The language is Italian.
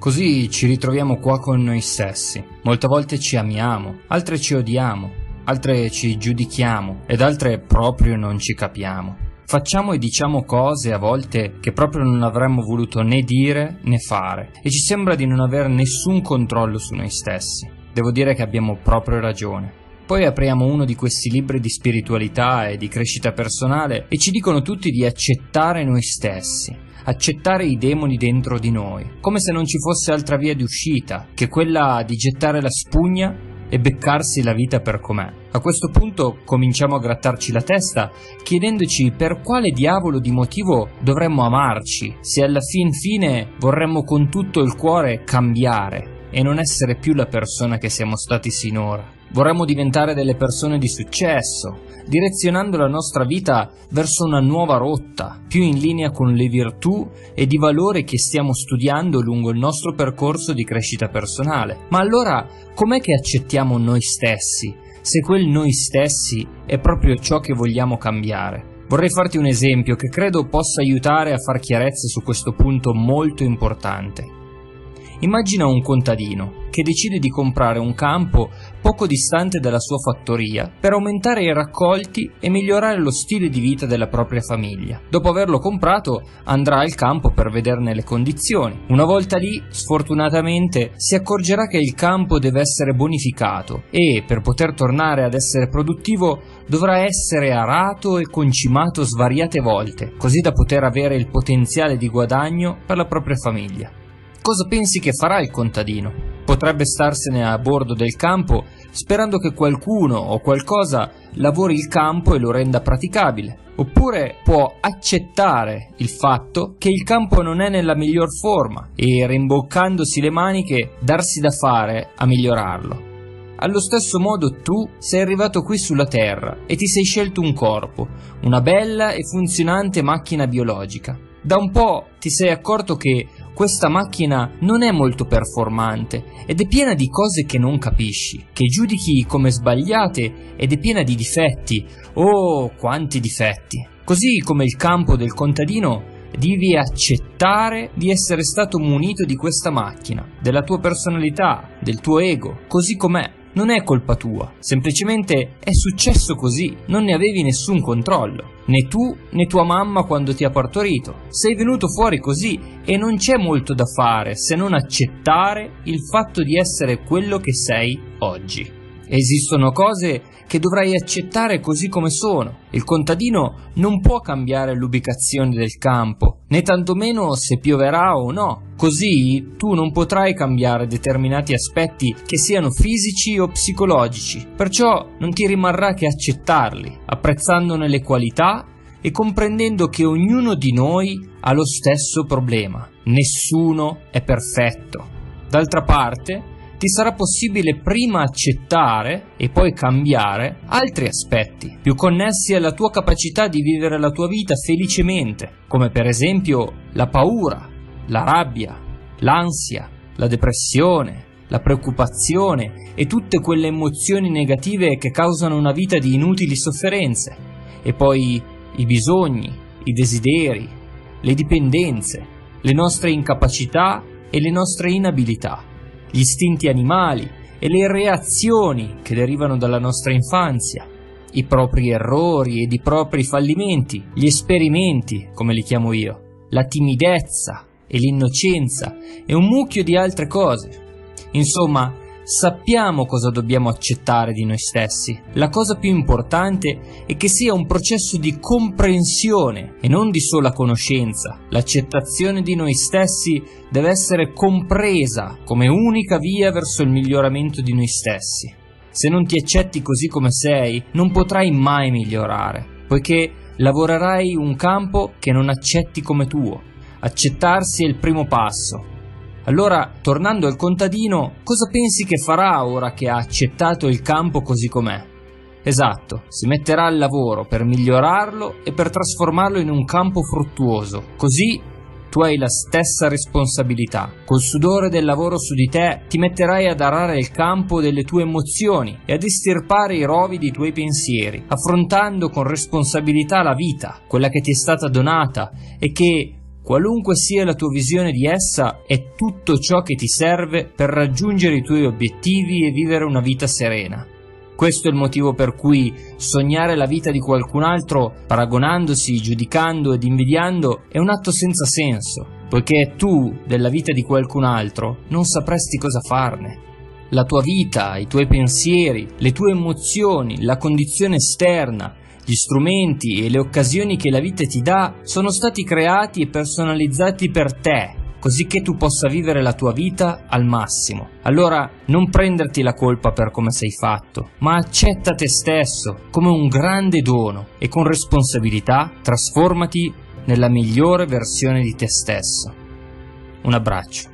Così ci ritroviamo qua con noi stessi. Molte volte ci amiamo, altre ci odiamo, altre ci giudichiamo ed altre proprio non ci capiamo. Facciamo e diciamo cose a volte che proprio non avremmo voluto né dire né fare e ci sembra di non avere nessun controllo su noi stessi. Devo dire che abbiamo proprio ragione. Poi apriamo uno di questi libri di spiritualità e di crescita personale e ci dicono tutti di accettare noi stessi, accettare i demoni dentro di noi, come se non ci fosse altra via di uscita che quella di gettare la spugna e beccarsi la vita per com'è. A questo punto cominciamo a grattarci la testa chiedendoci per quale diavolo di motivo dovremmo amarci se alla fin fine vorremmo con tutto il cuore cambiare e non essere più la persona che siamo stati sinora. Vorremmo diventare delle persone di successo, direzionando la nostra vita verso una nuova rotta, più in linea con le virtù ed i valori che stiamo studiando lungo il nostro percorso di crescita personale. Ma allora, com'è che accettiamo noi stessi, se quel noi stessi è proprio ciò che vogliamo cambiare? Vorrei farti un esempio che credo possa aiutare a far chiarezza su questo punto molto importante. Immagina un contadino che decide di comprare un campo poco distante dalla sua fattoria per aumentare i raccolti e migliorare lo stile di vita della propria famiglia. Dopo averlo comprato andrà al campo per vederne le condizioni. Una volta lì, sfortunatamente, si accorgerà che il campo deve essere bonificato e, per poter tornare ad essere produttivo, dovrà essere arato e concimato svariate volte, così da poter avere il potenziale di guadagno per la propria famiglia. Cosa pensi che farà il contadino? Potrebbe starsene a bordo del campo sperando che qualcuno o qualcosa lavori il campo e lo renda praticabile, oppure può accettare il fatto che il campo non è nella miglior forma e, rimboccandosi le maniche, darsi da fare a migliorarlo. Allo stesso modo tu sei arrivato qui sulla Terra e ti sei scelto un corpo, una bella e funzionante macchina biologica. Da un po' ti sei accorto che questa macchina non è molto performante ed è piena di cose che non capisci, che giudichi come sbagliate ed è piena di difetti. Oh, quanti difetti! Così come il campo del contadino, devi accettare di essere stato munito di questa macchina, della tua personalità, del tuo ego, così com'è. Non è colpa tua, semplicemente è successo così, non ne avevi nessun controllo, né tu né tua mamma quando ti ha partorito. Sei venuto fuori così e non c'è molto da fare se non accettare il fatto di essere quello che sei oggi. Esistono cose che dovrai accettare così come sono. Il contadino non può cambiare l'ubicazione del campo, né tantomeno se pioverà o no. Così tu non potrai cambiare determinati aspetti che siano fisici o psicologici, perciò non ti rimarrà che accettarli, apprezzandone le qualità e comprendendo che ognuno di noi ha lo stesso problema. Nessuno è perfetto. D'altra parte, ti sarà possibile prima accettare e poi cambiare altri aspetti, più connessi alla tua capacità di vivere la tua vita felicemente, come per esempio la paura, la rabbia, l'ansia, la depressione, la preoccupazione e tutte quelle emozioni negative che causano una vita di inutili sofferenze, e poi i bisogni, i desideri, le dipendenze, le nostre incapacità e le nostre inabilità, gli istinti animali e le reazioni che derivano dalla nostra infanzia, i propri errori ed i propri fallimenti, gli esperimenti, come li chiamo io, la timidezza e l'innocenza e un mucchio di altre cose. Insomma, sappiamo cosa dobbiamo accettare di noi stessi. La cosa più importante è che sia un processo di comprensione e non di sola conoscenza. L'accettazione di noi stessi deve essere compresa come unica via verso il miglioramento di noi stessi. Se non ti accetti così come sei, non potrai mai migliorare, poiché lavorerai un campo che non accetti come tuo. Accettarsi è il primo passo. Allora, tornando al contadino, cosa pensi che farà ora che ha accettato il campo così com'è? Esatto, si metterà al lavoro per migliorarlo e per trasformarlo in un campo fruttuoso. Così tu hai la stessa responsabilità. Col sudore del lavoro su di te ti metterai ad arare il campo delle tue emozioni e ad estirpare i rovi dei tuoi pensieri, affrontando con responsabilità la vita, quella che ti è stata donata e che Qualunque sia la tua visione di essa, è tutto ciò che ti serve per raggiungere i tuoi obiettivi e vivere una vita serena. Questo è il motivo per cui sognare la vita di qualcun altro, paragonandosi, giudicando ed invidiando, è un atto senza senso, poiché tu, della vita di qualcun altro, non sapresti cosa farne. La tua vita, i tuoi pensieri, le tue emozioni, la condizione esterna, gli strumenti e le occasioni che la vita ti dà sono stati creati e personalizzati per te, così che tu possa vivere la tua vita al massimo. Allora non prenderti la colpa per come sei fatto, ma accetta te stesso come un grande dono e con responsabilità trasformati nella migliore versione di te stesso. Un abbraccio.